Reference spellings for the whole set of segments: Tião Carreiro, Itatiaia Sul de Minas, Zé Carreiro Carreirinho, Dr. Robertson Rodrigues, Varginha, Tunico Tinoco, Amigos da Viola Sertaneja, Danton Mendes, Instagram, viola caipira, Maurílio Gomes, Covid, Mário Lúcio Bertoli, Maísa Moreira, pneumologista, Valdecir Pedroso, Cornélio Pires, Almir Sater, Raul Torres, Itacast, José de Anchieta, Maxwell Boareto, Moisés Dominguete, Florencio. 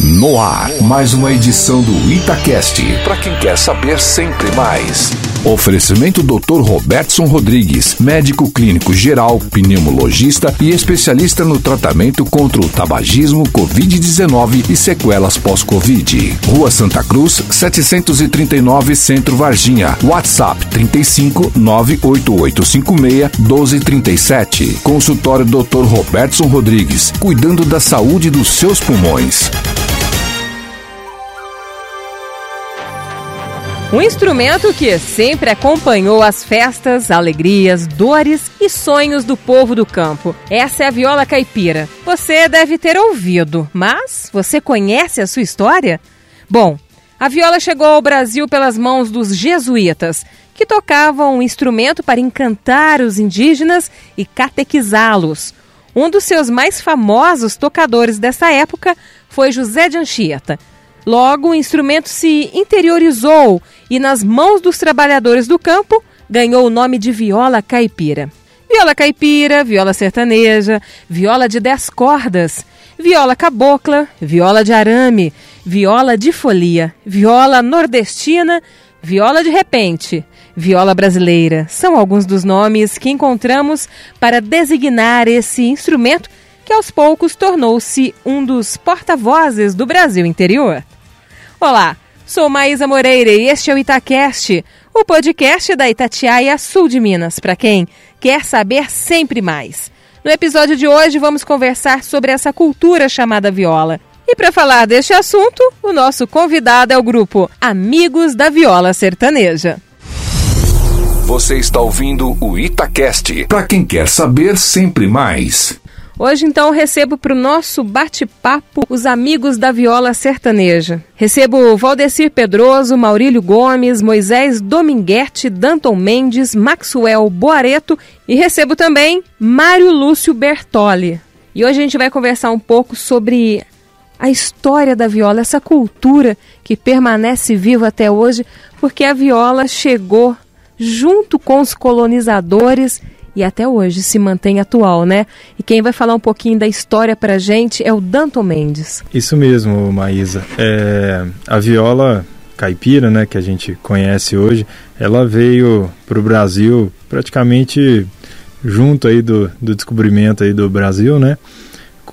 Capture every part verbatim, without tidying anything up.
No ar, mais uma edição do Itacast, para quem quer saber sempre mais. Oferecimento doutor Robertson Rodrigues, médico clínico geral, pneumologista e especialista no tratamento contra o tabagismo, covid dezenove e sequelas pós-Covid. Rua Santa Cruz, setecentos e trinta e nove, Centro, Varginha. WhatsApp trinta e cinco, nove oito oito cinco seis, um dois três sete. Consultório doutor Robertson Rodrigues, cuidando da saúde dos seus pulmões. Um instrumento que sempre acompanhou as festas, alegrias, dores e sonhos do povo do campo. Essa é a viola caipira. Você deve ter ouvido, mas você conhece a sua história? Bom, a viola chegou ao Brasil pelas mãos dos jesuítas, que tocavam um instrumento para encantar os indígenas e catequizá-los. Um dos seus mais famosos tocadores dessa época foi José de Anchieta. Logo, o instrumento se interiorizou e, nas mãos dos trabalhadores do campo, ganhou o nome de viola caipira. Viola caipira, viola sertaneja, viola de dez cordas, viola cabocla, viola de arame, viola de folia, viola nordestina, viola de repente, viola brasileira. São alguns dos nomes que encontramos para designar esse instrumento que, aos poucos, tornou-se um dos porta-vozes do Brasil interior. Olá, sou Maísa Moreira e este é o Itacast, o podcast da Itatiaia Sul de Minas, para quem quer saber sempre mais. No episódio de hoje vamos conversar sobre essa cultura chamada viola. E para falar deste assunto, o nosso convidado é o grupo Amigos da Viola Sertaneja. Você está ouvindo o Itacast, para quem quer saber sempre mais. Hoje, então, recebo para o nosso bate-papo os Amigos da Viola Sertaneja. Recebo Valdecir Pedroso, Maurílio Gomes, Moisés Dominguete, Danton Mendes, Maxwell Boareto e recebo também Mário Lúcio Bertoli. E hoje a gente vai conversar um pouco sobre a história da viola, essa cultura que permanece viva até hoje, porque a viola chegou junto com os colonizadores e até hoje se mantém atual, né? E quem vai falar um pouquinho da história pra gente é o Danton Mendes. Isso mesmo, Maísa. É, a viola caipira, né, que a gente conhece hoje, ela veio pro Brasil praticamente junto aí do, do descobrimento aí do Brasil, né?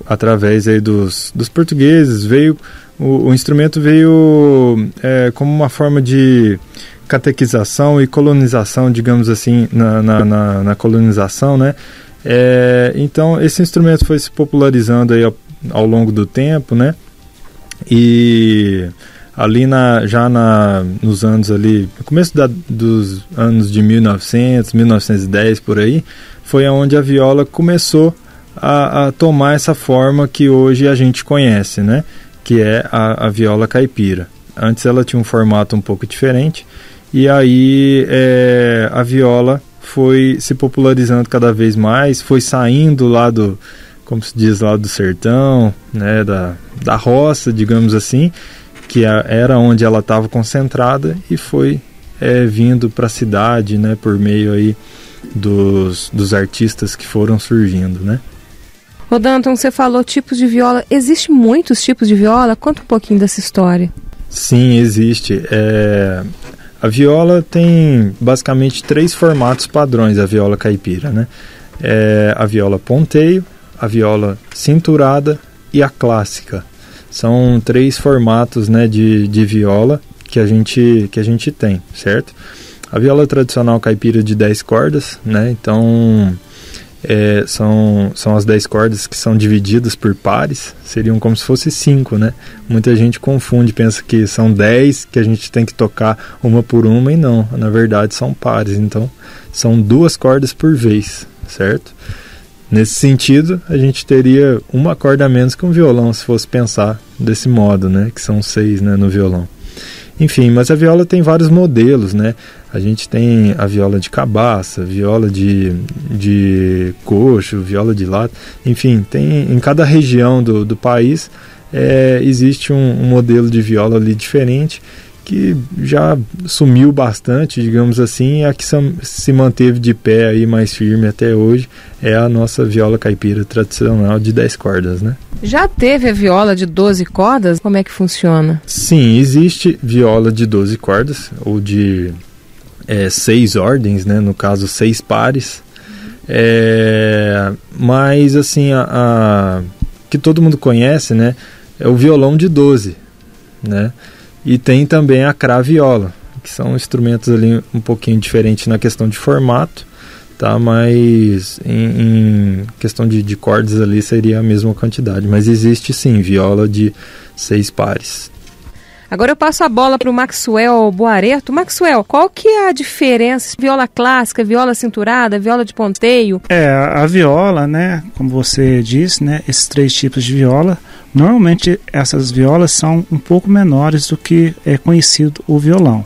Através aí dos, dos portugueses. Veio, o, o instrumento veio é, como uma forma de catequização e colonização, digamos assim, na, na, na, na colonização, né? É, então, esse instrumento foi se popularizando aí ao, ao longo do tempo, né? E ali na, já na, nos anos ali, no começo da, dos anos de mil e novecentos, mil novecentos e dez, por aí, foi onde a viola começou a, a tomar essa forma que hoje a gente conhece, né? Que é a, a viola caipira. Antes ela tinha um formato um pouco diferente. E aí é, a viola foi se popularizando cada vez mais, foi saindo lá do, como se diz, lá do sertão, né, da, da roça, digamos assim, que a, era onde ela estava concentrada e foi é, vindo para a cidade, né, por meio aí dos, dos artistas que foram surgindo, né. Ô Danton, você falou tipos de viola, existem muitos tipos de viola, conta um pouquinho dessa história. Sim, existe. É... A viola tem basicamente três formatos padrões, a viola caipira, né? É a viola ponteio, a viola cinturada e a clássica. São três formatos, né, de, de viola que a, gente, que a gente tem, certo? A viola tradicional caipira de dez cordas, né? Então, é, são, são as dez cordas que são divididas por pares, seriam como se fosse cinco, né? Muita gente confunde, pensa que são dez, que a gente tem que tocar uma por uma, e não, na verdade são pares, então são duas cordas por vez, certo? Nesse sentido, a gente teria uma corda a menos que um violão, se fosse pensar desse modo, né? Que são seis, né, no violão. Enfim, mas a viola tem vários modelos, né? A gente tem a viola de cabaça, viola de, de coxo, viola de lata. Enfim, tem, em cada região do, do país é, existe um, um modelo de viola ali diferente que já sumiu bastante, digamos assim, a que se manteve de pé aí mais firme até hoje é a nossa viola caipira tradicional de dez cordas, né? Já teve a viola de doze cordas? Como é que funciona? Sim, existe viola de doze cordas, ou de é, seis ordens, né? No caso, seis pares. É, mas, assim, a, a que todo mundo conhece, né? É o violão de doze, né? E tem também a craviola, que são instrumentos ali um pouquinho diferentes na questão de formato, tá? Mas em, em questão de, de cordas ali seria a mesma quantidade. Mas existe sim, viola de seis pares. Agora eu passo a bola para o Maxwell Boareto. Maxwell, qual que é a diferença? Viola clássica, viola cinturada, viola de ponteio? É, a viola, né, como você disse, né, esses três tipos de viola, normalmente essas violas são um pouco menores do que é conhecido o violão.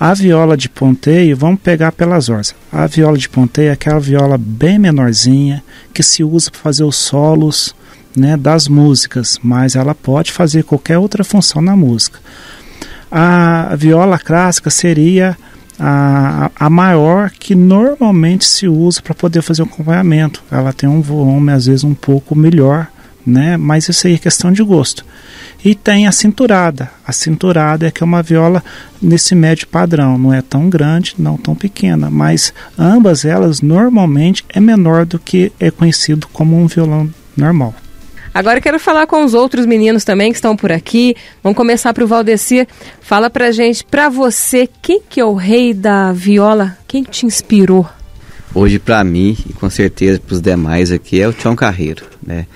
A viola de ponteio, vamos pegar pelas ordens. A viola de ponteio é aquela viola bem menorzinha, que se usa para fazer os solos, né, das músicas, mas ela pode fazer qualquer outra função na música. A viola clássica seria a, a maior que normalmente se usa para poder fazer o acompanhamento. Ela tem um volume às vezes um pouco melhor, né, mas isso aí é questão de gosto. E tem a cinturada. A cinturada é que é uma viola nesse médio padrão, não é tão grande, não tão pequena, mas ambas elas normalmente é menor do que é conhecido como um violão normal. Agora eu quero falar com os outros meninos também que estão por aqui. Vamos começar para o Valdecir. Fala pra gente, pra você, quem que é o rei da viola? Quem te inspirou? Hoje, para mim, e com certeza para os demais aqui, é o Tião Carreiro, né?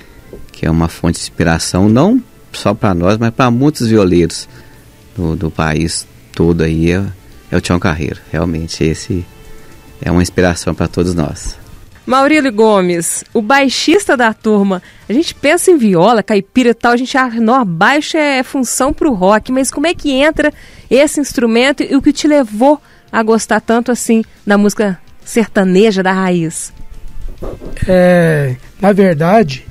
Que é uma fonte de inspiração, não só para nós, mas para muitos violeiros do, do país todo aí. É, é o Tião Carreiro. Realmente, esse é uma inspiração para todos nós. Maurílio Gomes, o baixista da turma. A gente pensa em viola, caipira e tal, a gente acha, não, baixo é função pro rock, mas como é que entra esse instrumento e o que te levou a gostar tanto assim da música sertaneja da raiz? É, na verdade,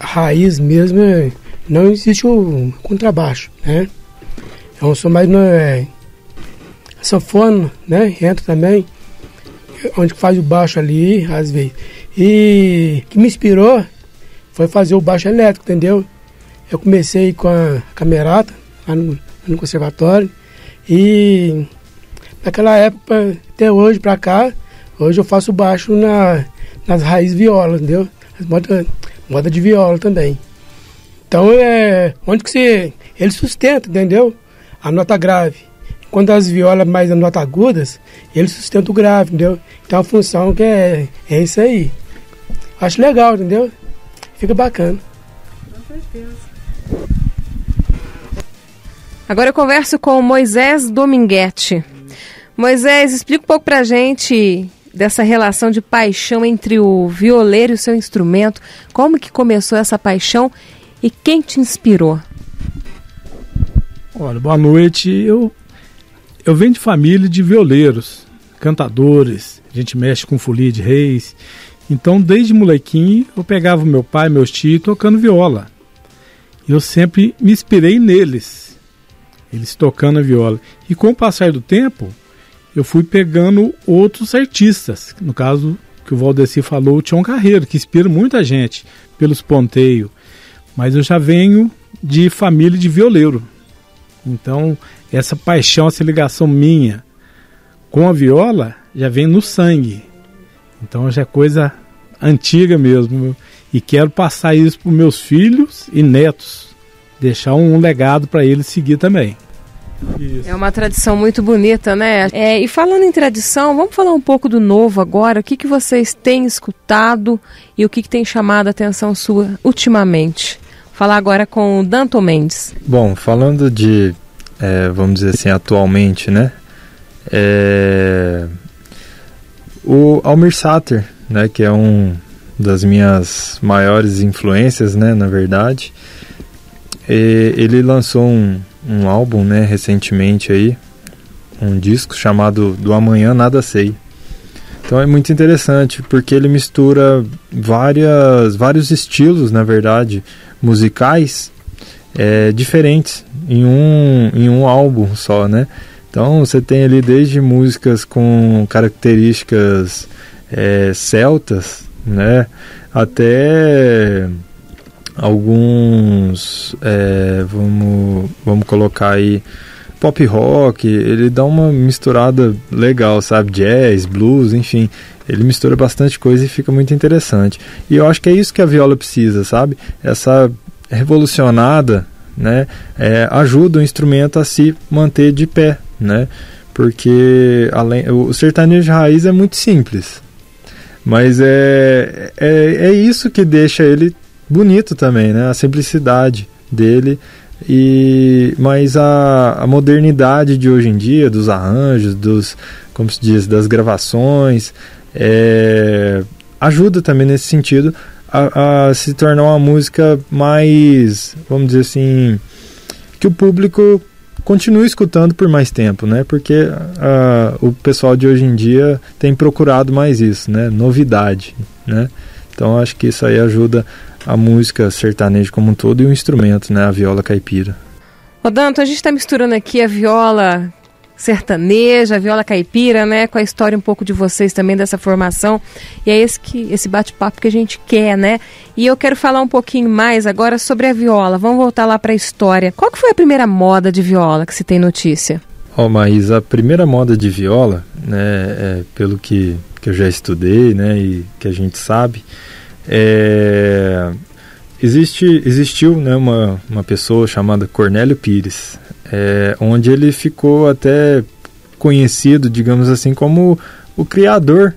a raiz mesmo é, não existe o contrabaixo, né? É um som mais, é, a sanfona, né? Entra também, onde faz o baixo ali, às vezes. E o que me inspirou foi fazer o baixo elétrico, entendeu? Eu comecei com a camerata, lá no, no conservatório, e naquela época, até hoje, pra cá, hoje eu faço baixo na, nas raízes viola, entendeu? As modas, moda de viola também. Então, é onde que você... Ele sustenta, entendeu? A nota grave. Quando as violas mais as notas agudas, ele sustenta o grave, entendeu? Então a função que é, é isso aí. Acho legal, entendeu? Fica bacana. Com certeza. Agora eu converso com o Moisés Dominguete. Moisés, explica um pouco pra gente dessa relação de paixão entre o violeiro e o seu instrumento. Como que começou essa paixão e quem te inspirou? Olha, boa noite. Eu... Eu venho de família de violeiros, cantadores, a gente mexe com folia de reis. Então, desde molequinho, eu pegava meu pai, meus tios, tocando viola. E eu sempre me inspirei neles, eles tocando a viola. E com o passar do tempo, eu fui pegando outros artistas. No caso, que o Valdecir falou, o Tião Carreiro, que inspira muita gente pelos ponteios. Mas eu já venho de família de violeiro. Então, essa paixão, essa ligação minha com a viola já vem no sangue. Então, já é coisa antiga mesmo. E quero passar isso para os meus filhos e netos. Deixar um legado para eles seguir também. Isso. É uma tradição muito bonita, né? É, e falando em tradição, vamos falar um pouco do novo agora. O que, que vocês têm escutado e o que, que tem chamado a atenção sua ultimamente? Falar agora com o Danton Mendes. Bom, falando de, é, vamos dizer assim, atualmente, né? É, o Almir Sater, né? Que é um das minhas maiores influências, né? Na verdade, e, ele lançou um, um álbum, né? Recentemente aí, um disco chamado Do Amanhã Nada Sei. Então é muito interessante, porque ele mistura várias, vários estilos, na verdade, musicais é, diferentes, em um, em um álbum só, né? Então você tem ali desde músicas com características é, celtas, né, até alguns, é, vamos, vamos colocar aí, pop rock. Ele dá uma misturada legal, sabe, jazz, blues, enfim, ele mistura bastante coisa e fica muito interessante. E eu acho que é isso que a viola precisa, sabe, essa revolucionada, né, é, ajuda o instrumento a se manter de pé, né, porque além, o sertanejo de raiz é muito simples, mas é, é, é isso que deixa ele bonito também, né, a simplicidade dele. E, mas a, a modernidade de hoje em dia, dos arranjos, dos, como se diz, das gravações, é, ajuda também nesse sentido a, a se tornar uma música mais, vamos dizer assim, que o público continue escutando por mais tempo, né? Porque a, o pessoal de hoje em dia tem procurado mais isso, né? Novidade, né? Então acho que isso aí ajuda a música sertaneja como um todo e o instrumento, né, a viola caipira. Ô Danton, a gente está misturando aqui a viola sertaneja, a viola caipira, né, com a história um pouco de vocês também, dessa formação, e é esse, que, esse bate-papo que a gente quer, né, e eu quero falar um pouquinho mais agora sobre a viola. Vamos voltar lá para a história. Qual que foi a primeira moda de viola que se tem notícia? Ó, oh, Maísa, a primeira moda de viola, né, é, pelo que, que eu já estudei, né, e que a gente sabe, É, existe, existiu, né, uma, uma pessoa chamada Cornélio Pires, é, onde ele ficou até conhecido, digamos assim, como o criador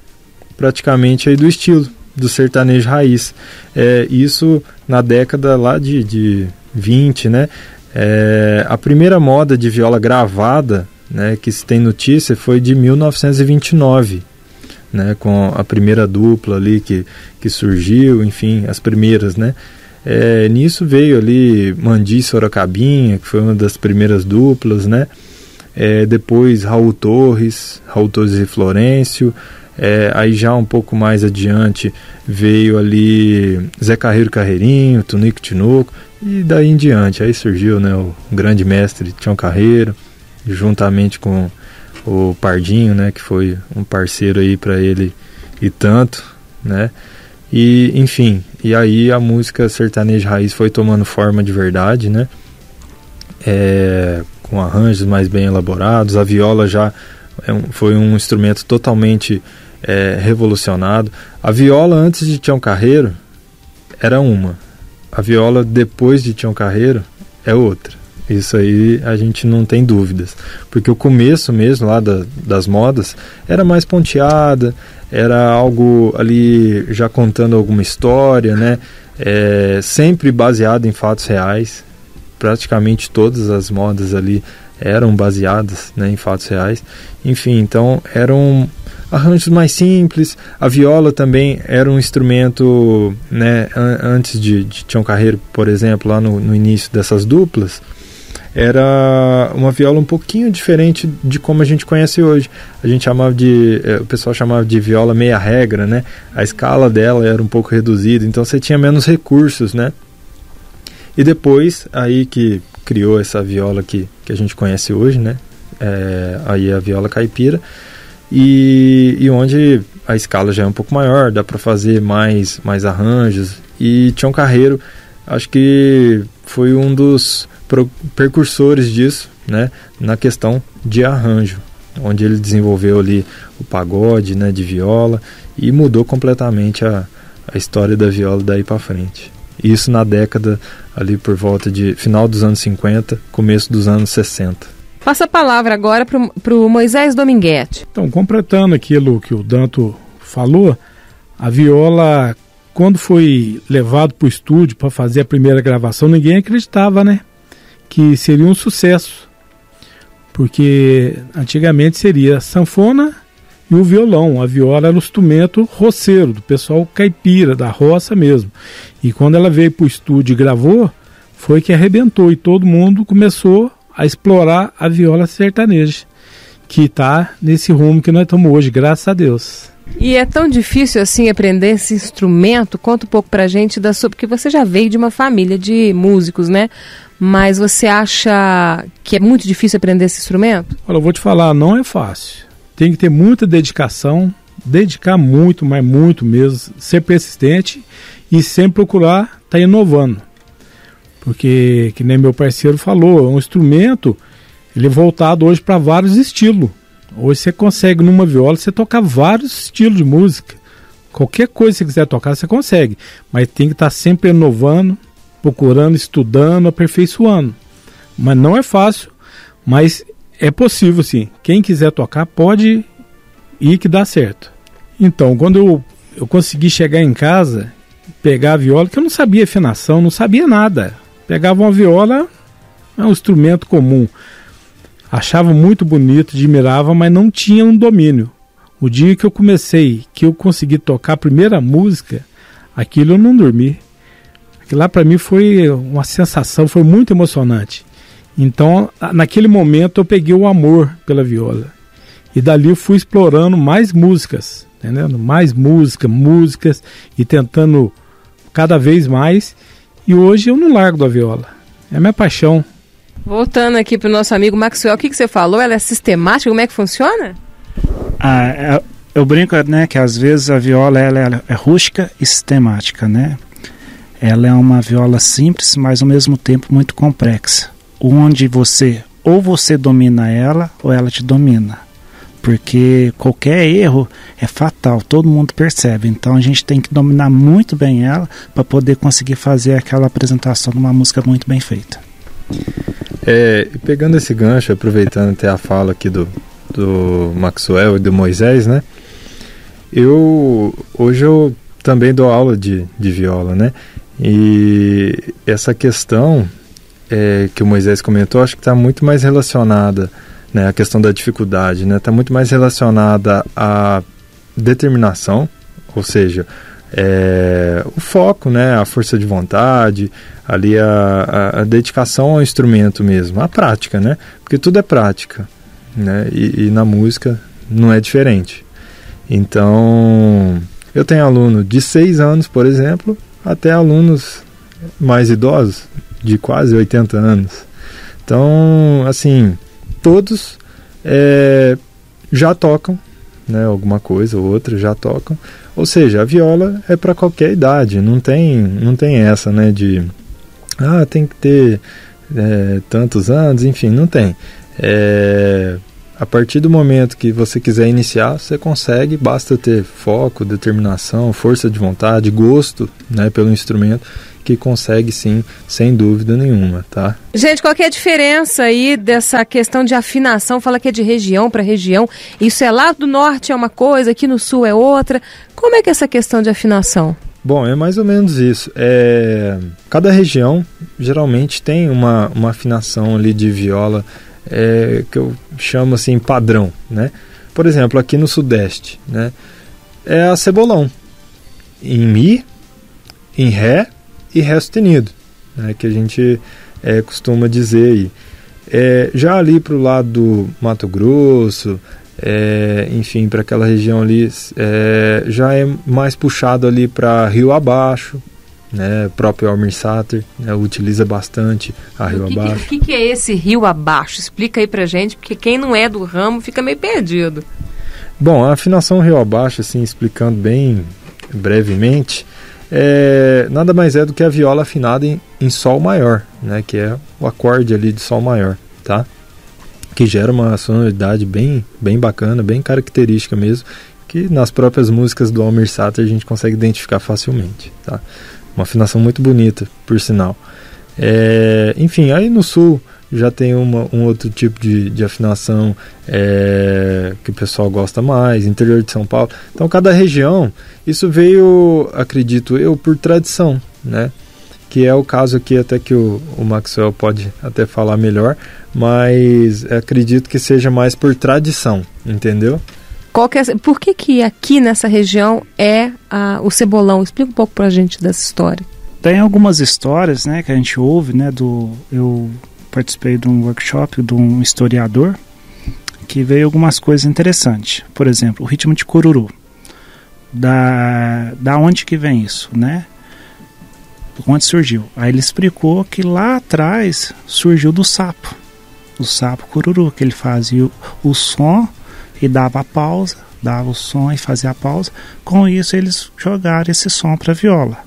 praticamente aí do estilo do sertanejo raiz, é, isso na década lá de, de vinte, né, é, a primeira moda de viola gravada, né, que se tem notícia foi de mil novecentos e vinte e nove, né, com a primeira dupla ali que, que surgiu, enfim, as primeiras, né, é, nisso veio ali Mandi Sorocabinha, que foi uma das primeiras duplas, né, é, depois Raul Torres, Raul Torres e Florencio, é, aí já um pouco mais adiante veio ali Zé Carreiro Carreirinho, Tunico Tinoco, e daí em diante, aí surgiu, né, o grande mestre Tião Carreiro, juntamente com o Pardinho, né, que foi um parceiro aí para ele e tanto, né, e enfim, e aí a música sertaneja raiz foi tomando forma de verdade, né, é, com arranjos mais bem elaborados. A viola já é um, foi um instrumento totalmente é, revolucionado. A viola antes de Tião Carreiro era uma, a viola depois de Tião Carreiro é outra. Isso aí a gente não tem dúvidas, porque o começo mesmo lá da, das modas era mais ponteada, era algo ali já contando alguma história, né? É, sempre baseado em fatos reais, praticamente todas as modas ali eram baseadas, né, em fatos reais. Enfim, então eram arranjos mais simples. A viola também era um instrumento, né, antes de, de Tião Carreiro, por exemplo, lá no, no início dessas duplas, era uma viola um pouquinho diferente de como a gente conhece hoje. A gente chamava de, o pessoal chamava de viola meia regra, né? A escala dela era um pouco reduzida, então você tinha menos recursos, né? E depois, aí que criou essa viola que, que a gente conhece hoje, né? É, aí a viola caipira, e, e onde a escala já é um pouco maior, dá para fazer mais, mais arranjos. E Tião Carreiro, acho que foi um dos precursores disso, né, na questão de arranjo, onde ele desenvolveu ali o pagode, né, de viola, e mudou completamente a, a história da viola daí para frente. Isso na década ali por volta de final dos anos cinquenta, começo dos anos sessenta. Passa a palavra agora para o Moisés Dominguete. Então, completando aquilo que o Danton falou, a viola, quando foi levado para o estúdio para fazer a primeira gravação, ninguém acreditava, né, que seria um sucesso, porque antigamente seria a sanfona e o violão. A viola era um instrumento roceiro, do pessoal caipira, da roça mesmo. E quando ela veio para o estúdio e gravou, foi que arrebentou, e todo mundo começou a explorar a viola sertaneja, que está nesse rumo que nós estamos hoje, graças a Deus. E é tão difícil assim aprender esse instrumento? Conta um pouco pra gente da sua, porque você já veio de uma família de músicos, né? mas você acha que é muito difícil aprender esse instrumento? Olha, eu vou te falar, não é fácil. Tem que ter muita dedicação, dedicar muito, mas muito mesmo, ser persistente e sempre procurar estar inovando. Porque, que nem meu parceiro falou, é um instrumento, ele é voltado hoje para vários estilos. Hoje você consegue, numa viola, você tocar vários estilos de música. Qualquer coisa que você quiser tocar, você consegue. Mas tem que estar sempre inovando, procurando, estudando, aperfeiçoando. Mas não é fácil, mas é possível sim. Quem quiser tocar, pode ir que dá certo. Então, quando eu, eu consegui chegar em casa, pegar a viola, que eu não sabia afinação, não sabia nada. Pegava uma viola, é um instrumento comum. Achava muito bonito, admirava, mas não tinha um domínio. O dia que eu comecei, que eu consegui tocar a primeira música, aquilo eu não dormi. Aquilo lá para mim foi uma sensação, foi muito emocionante. Então, naquele momento eu peguei o amor pela viola. E dali eu fui explorando mais músicas, entendendo? Mais música, músicas, e tentando cada vez mais. E hoje eu não largo da viola, é a minha paixão. Voltando aqui para o nosso amigo Maxwell, o que, que você falou? Ela é sistemática? Como é que funciona? Ah, eu, eu brinco, né, que às vezes a viola ela, ela é rústica e sistemática, né? Ela é uma viola simples, mas ao mesmo tempo muito complexa. Onde você, ou você domina ela, ou ela te domina. Porque qualquer erro é fatal, todo mundo percebe. Então a gente tem que dominar muito bem ela para poder conseguir fazer aquela apresentação de uma música muito bem feita. É, pegando esse gancho, aproveitando até a fala aqui do, do Maxwell e do Moisés, né? Eu, hoje eu também dou aula de, de viola, né? E essa questão é, que o Moisés comentou, acho que está muito mais relacionada, né, a questão da dificuldade, né? Está muito mais relacionada à determinação, ou seja, É, o foco, né, a força de vontade, ali a, a, a dedicação ao instrumento mesmo, a prática, né, porque tudo é prática, né, e, e na música não é diferente. Então, eu tenho aluno de seis anos, por exemplo, até alunos mais idosos, de quase oitenta anos. Então, assim, todos é, já tocam, né, alguma coisa ou outra, já tocam. Ou seja, a viola é para qualquer idade, não tem, não tem essa, né, de ah, tem que ter é, tantos anos, enfim, não tem. É, a partir do momento que você quiser iniciar, você consegue, basta ter foco, determinação, força de vontade, gosto, né, pelo instrumento, que consegue sim, sem dúvida nenhuma, tá? Gente, qual que é a diferença aí dessa questão de afinação? Fala que é de região para região, isso é lá do norte é uma coisa, aqui no sul é outra. Como é que é essa questão de afinação? Bom, é mais ou menos isso. É... Cada região geralmente tem uma, uma afinação ali de viola é, que eu chamo assim padrão, né? Por exemplo, aqui no sudeste, né? É a cebolão, em mi, em ré e ré sustenido, né, que a gente é, costuma dizer aí. É, já ali para o lado do Mato Grosso, é, enfim, para aquela região ali, é, já é mais puxado ali para Rio Abaixo, né, o próprio Almir Sater, né, utiliza bastante a Rio que, Abaixo. O que, que é esse Rio Abaixo? Explica aí para gente, porque quem não é do ramo fica meio perdido. Bom, a afinação Rio Abaixo, assim, explicando bem brevemente, É, nada mais é do que a viola afinada em, em sol maior, né, que é o acorde ali de sol maior, tá? Que gera uma sonoridade bem, bem bacana, bem característica mesmo, que nas próprias músicas do Almir Sater a gente consegue identificar facilmente, tá? Uma afinação muito bonita, por sinal. É, enfim, aí no sul já tem uma, um outro tipo de, de afinação é, que o pessoal gosta mais, interior de São Paulo. Então, cada região, isso veio, acredito eu, por tradição, né? Que é o caso aqui, até que o, o Maxwell pode até falar melhor, mas acredito que seja mais por tradição, entendeu? Qual que é, por que que aqui nessa região é a, o cebolão? Explica um pouco pra gente dessa história. Tem algumas histórias, né, que a gente ouve, né, do... eu participei de um workshop de um historiador que veio algumas coisas interessantes. Por exemplo, o ritmo de cururu. Da, da onde que vem isso, né? Onde surgiu? Aí ele explicou que lá atrás surgiu do sapo, o sapo cururu, que ele fazia o, o som e dava a pausa, dava o som e fazia a pausa. Com isso eles jogaram esse som para viola.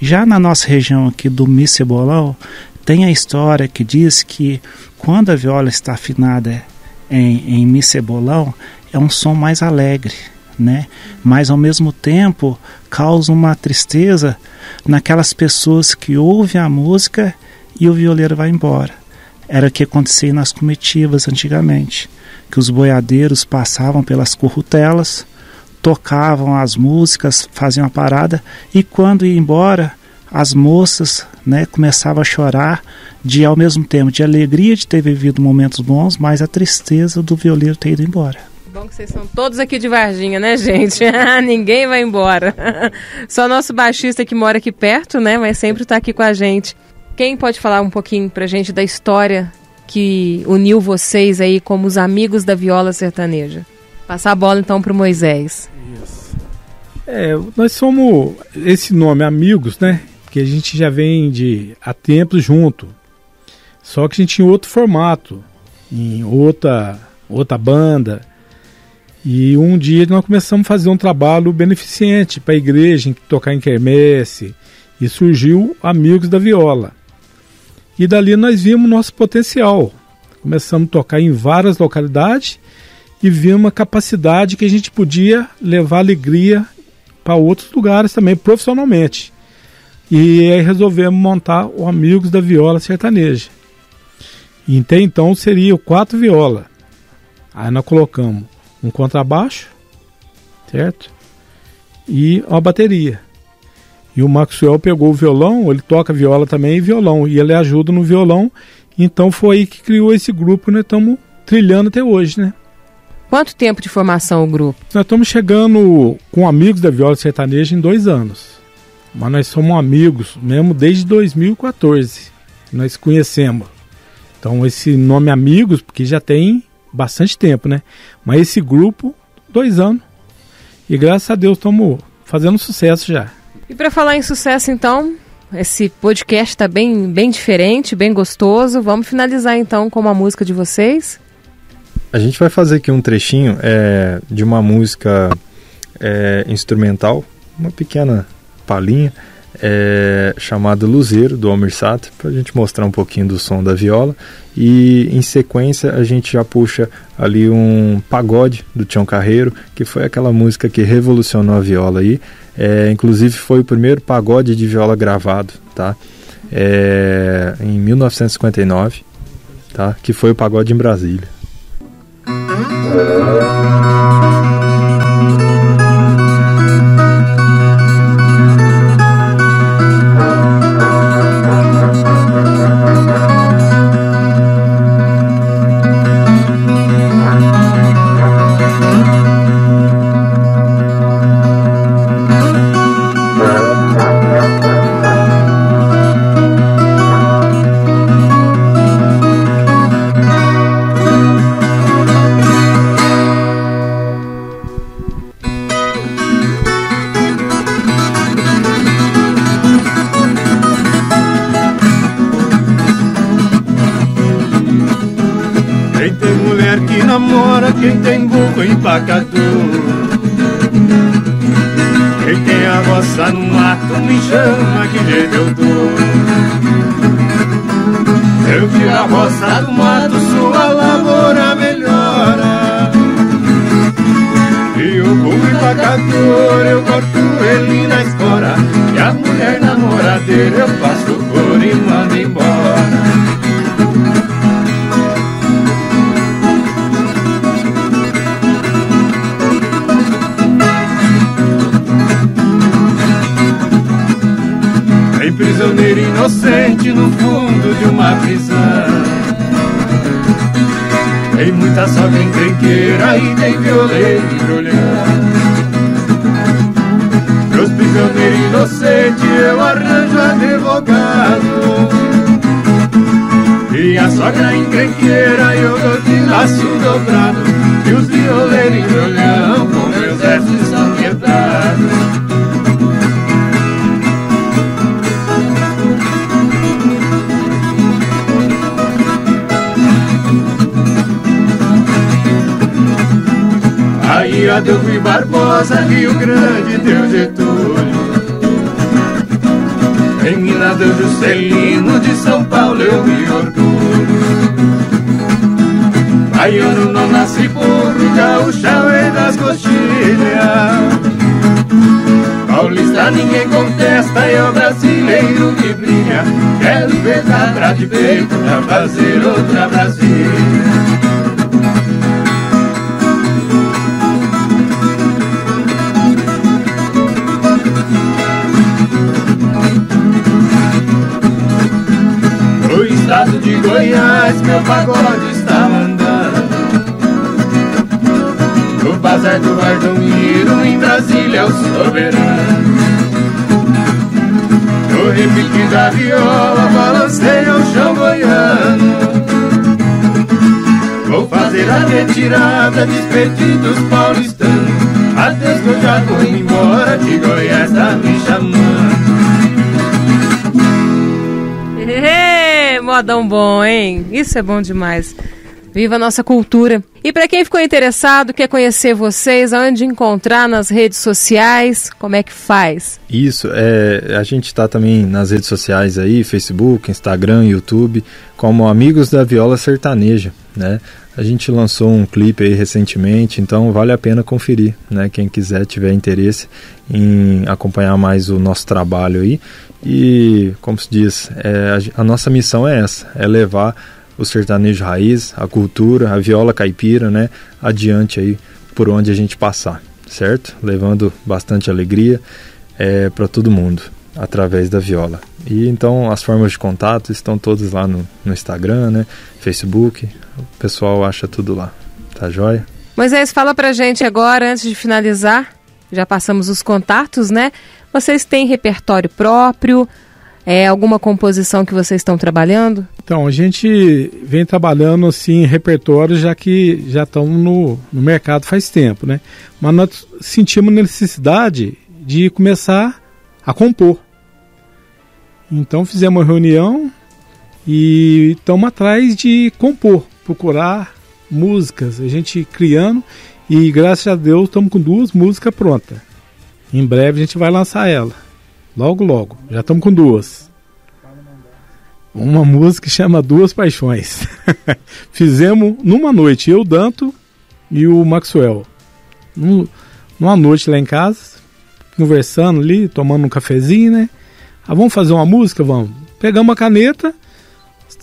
Já na nossa região aqui do Micebolão, tem a história que diz que quando a viola está afinada em, em Micebolão, é um som mais alegre, né? Mas ao mesmo tempo causa uma tristeza naquelas pessoas que ouvem a música e o violeiro vai embora. Era o que acontecia nas comitivas antigamente, que os boiadeiros passavam pelas currutelas, tocavam as músicas, faziam a parada, e quando ia embora, as moças, né, começavam a chorar, de, ao mesmo tempo, de alegria de ter vivido momentos bons, mas a tristeza do violeiro ter ido embora. Bom que vocês são todos aqui de Varginha, né, gente? Ninguém vai embora. Só nosso baixista que mora aqui perto, né, mas sempre está aqui com a gente. Quem pode falar um pouquinho pra gente da história que uniu vocês aí como os amigos da viola sertaneja? Passar a bola então pro Moisés. Isso. É, nós somos, esse nome amigos, né? Porque a gente já vem de há tempo junto. Só que a gente tinha outro formato, em outra, outra banda. E um dia nós começamos a fazer um trabalho beneficente para a igreja, tocar em quermesse, e surgiu Amigos da Viola. E dali nós vimos nosso potencial. Começamos a tocar em várias localidades e vimos uma capacidade que a gente podia levar alegria para outros lugares também, profissionalmente. E aí resolvemos montar o Amigos da Viola Sertaneja. E até então seria o quatro viola. Aí nós colocamos um contrabaixo, certo? E uma bateria. E o Maxwell pegou o violão, ele toca viola também e violão, e ele ajuda no violão. Então foi aí que criou esse grupo que nós estamos trilhando até hoje, né? Quanto tempo de formação o grupo? Nós estamos chegando com Amigos da Viola Sertaneja em dois anos. Mas nós somos amigos mesmo desde dois mil e quatorze, nós conhecemos. Então esse nome Amigos, porque já tem bastante tempo, né? Mas esse grupo, dois anos. E graças a Deus estamos fazendo sucesso já. E para falar em sucesso, então, esse podcast está bem, bem diferente, bem gostoso. Vamos finalizar, então, com uma música de vocês? A gente vai fazer aqui um trechinho é, de uma música é, instrumental, uma pequena palhinha, é, chamada Luzeiro, do Almir Sater, para a gente mostrar um pouquinho do som da viola. E, em sequência, a gente já puxa ali um pagode do Tião Carreiro, que foi aquela música que revolucionou a viola aí. É, inclusive foi o primeiro pagode de viola gravado, tá? É, em mil novecentos e cinquenta e nove, tá? Que foi o pagode em Brasília. Quem tem a roça no mato me chama que jeito eu dou. Eu tiro a roça do mato, sua lavoura melhora. E o burro empacador eu corto ele na espora. E a mulher namoradeira eu faço cor e mando embora. Prisioneiro inocente no fundo de uma prisão. Tem muita só tem crequeira e tem violeiro e brulhão. Meus prisioneiros inocentes eu arranjo advogado. E a sogra encrenqueira eu dou de laço dobrado. E os violeiros em brulhão com meus versos são quebrados. Viaduto e Barbosa, Rio Grande, teu Getúlio. Em Minas do Juscelino, de São Paulo eu me orgulho. Baiano não nasce burro, gaúchão é das coxilhas. Paulista ninguém contesta, é o brasileiro que brilha. Quero ver atrás de peito pra fazer outra Brasília. Estado de Goiás, meu pagode está mandando. No Bazar do Ardomiro, em Brasília, o soberano. No repique da viola, balanceia o chão goiano. Vou fazer a retirada, despedidos paulistanos. Adeus que eu já vou embora, de Goiás tá me chamando. Hehehe! Modão bom, hein? Isso é bom demais. Viva a nossa cultura. E para quem ficou interessado, quer conhecer vocês, aonde encontrar nas redes sociais, como é que faz? Isso, é, a gente está também nas redes sociais aí, Facebook, Instagram, YouTube, como Amigos da Viola Sertaneja, né? A gente lançou um clipe aí recentemente, então vale a pena conferir, né? Quem quiser, tiver interesse em acompanhar mais o nosso trabalho aí. E, como se diz, é, a, a nossa missão é essa, é levar o sertanejo raiz, a cultura, a viola caipira, né, adiante aí por onde a gente passar, certo? Levando bastante alegria é, para todo mundo, através da viola. E então as formas de contato estão todas lá no, no Instagram, né, Facebook, o pessoal acha tudo lá, tá joia? Moisés, fala pra gente agora, antes de finalizar, já passamos os contatos, né? Vocês têm repertório próprio? É, alguma composição que vocês estão trabalhando? Então, a gente vem trabalhando assim, em repertório, já que já estamos no, no mercado faz tempo, né? Mas nós sentimos necessidade de começar a compor. Então, fizemos uma reunião e estamos atrás de compor, procurar músicas, a gente criando. E graças a Deus estamos com duas músicas prontas. Em breve a gente vai lançar ela. Logo, logo. Já estamos com duas. Uma música que chama Duas Paixões. Fizemos numa noite, eu, Danton e o Maxwell. Num, numa noite lá em casa, conversando ali, tomando um cafezinho, né? Ah, vamos fazer uma música? Vamos. Pegamos a caneta,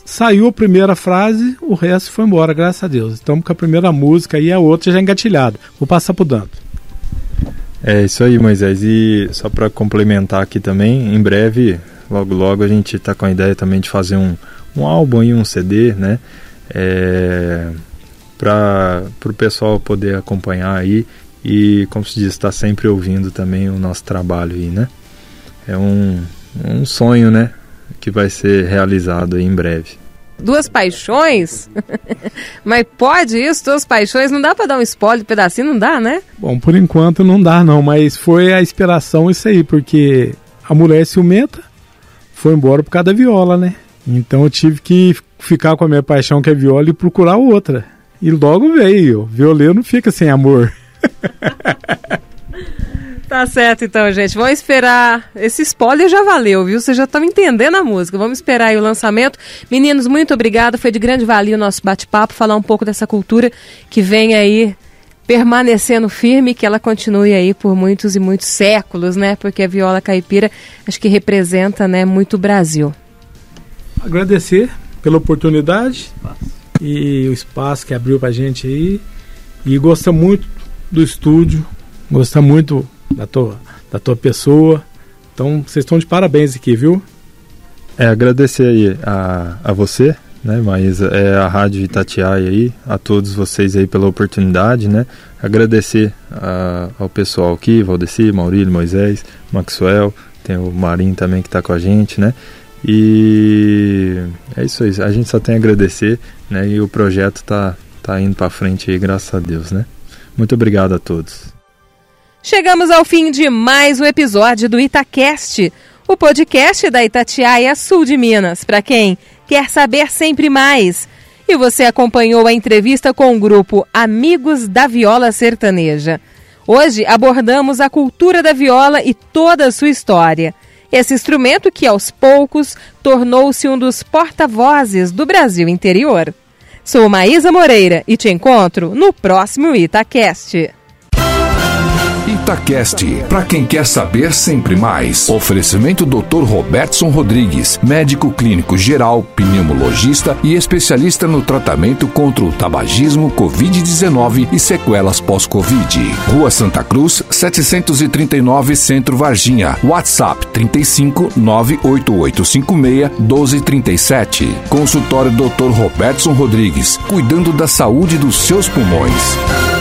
saiu a primeira frase, o resto foi embora, graças a Deus. Estamos com a primeira música e a outra já engatilhada. Vou passar para o Danton. É isso aí, Moisés. E só para complementar aqui também, em breve, logo logo, a gente está com a ideia também de fazer um, um álbum e um C D, né? É, para o pessoal poder acompanhar aí e, como se diz, estar tá sempre ouvindo também o nosso trabalho aí, né? É um, um sonho, né? Que vai ser realizado aí em breve. Duas paixões? Mas pode isso, duas paixões? Não dá para dar um spoiler, um pedacinho, não dá, né? Bom, por enquanto não dá não, mas foi a inspiração isso aí, porque a mulher ciumenta foi embora por causa da viola, né? Então eu tive que ficar com a minha paixão, que é viola, e procurar outra. E logo veio, violeiro não fica sem amor. Tá certo então, gente. Vamos esperar. Esse spoiler já valeu, viu? Vocês já estão entendendo a música. Vamos esperar aí o lançamento. Meninos, muito obrigada. Foi de grande valia o nosso bate-papo, falar um pouco dessa cultura que vem aí permanecendo firme, que ela continue aí por muitos e muitos séculos, né? Porque a viola caipira acho que representa, né, muito o Brasil. Agradecer pela oportunidade e o espaço que abriu pra gente aí. E gosta muito do estúdio, gosta muito Da tua, da tua pessoa. Então, vocês estão de parabéns aqui, viu? É, agradecer aí a, a você, né, Maísa, é, a Rádio Itatiaia aí, a todos vocês aí pela oportunidade, né? Agradecer a, ao pessoal aqui, Valdecir, Maurílio, Moisés, Maxwell, tem o Marinho também que está com a gente, né? E é isso aí, a gente só tem a agradecer, né? E o projeto tá, tá indo para frente aí, graças a Deus, né? Muito obrigado a todos. Chegamos ao fim de mais um episódio do Itacast, o podcast da Itatiaia Sul de Minas, para quem quer saber sempre mais. E você acompanhou a entrevista com o grupo Amigos da Viola Sertaneja. Hoje abordamos a cultura da viola e toda a sua história. Esse instrumento que, aos poucos, tornou-se um dos porta-vozes do Brasil interior. Sou Maísa Moreira e te encontro no próximo Itacast. Itacast, para quem quer saber sempre mais. Oferecimento doutor Robertson Rodrigues, médico clínico geral, pneumologista e especialista no tratamento contra o tabagismo, covid dezenove e sequelas pós-Covid. Rua Santa Cruz, setecentos e trinta e nove, Centro, Varginha. WhatsApp trinta e cinco, nove oito oito cinco seis, um dois três sete. Consultório doutor Robertson Rodrigues, cuidando da saúde dos seus pulmões.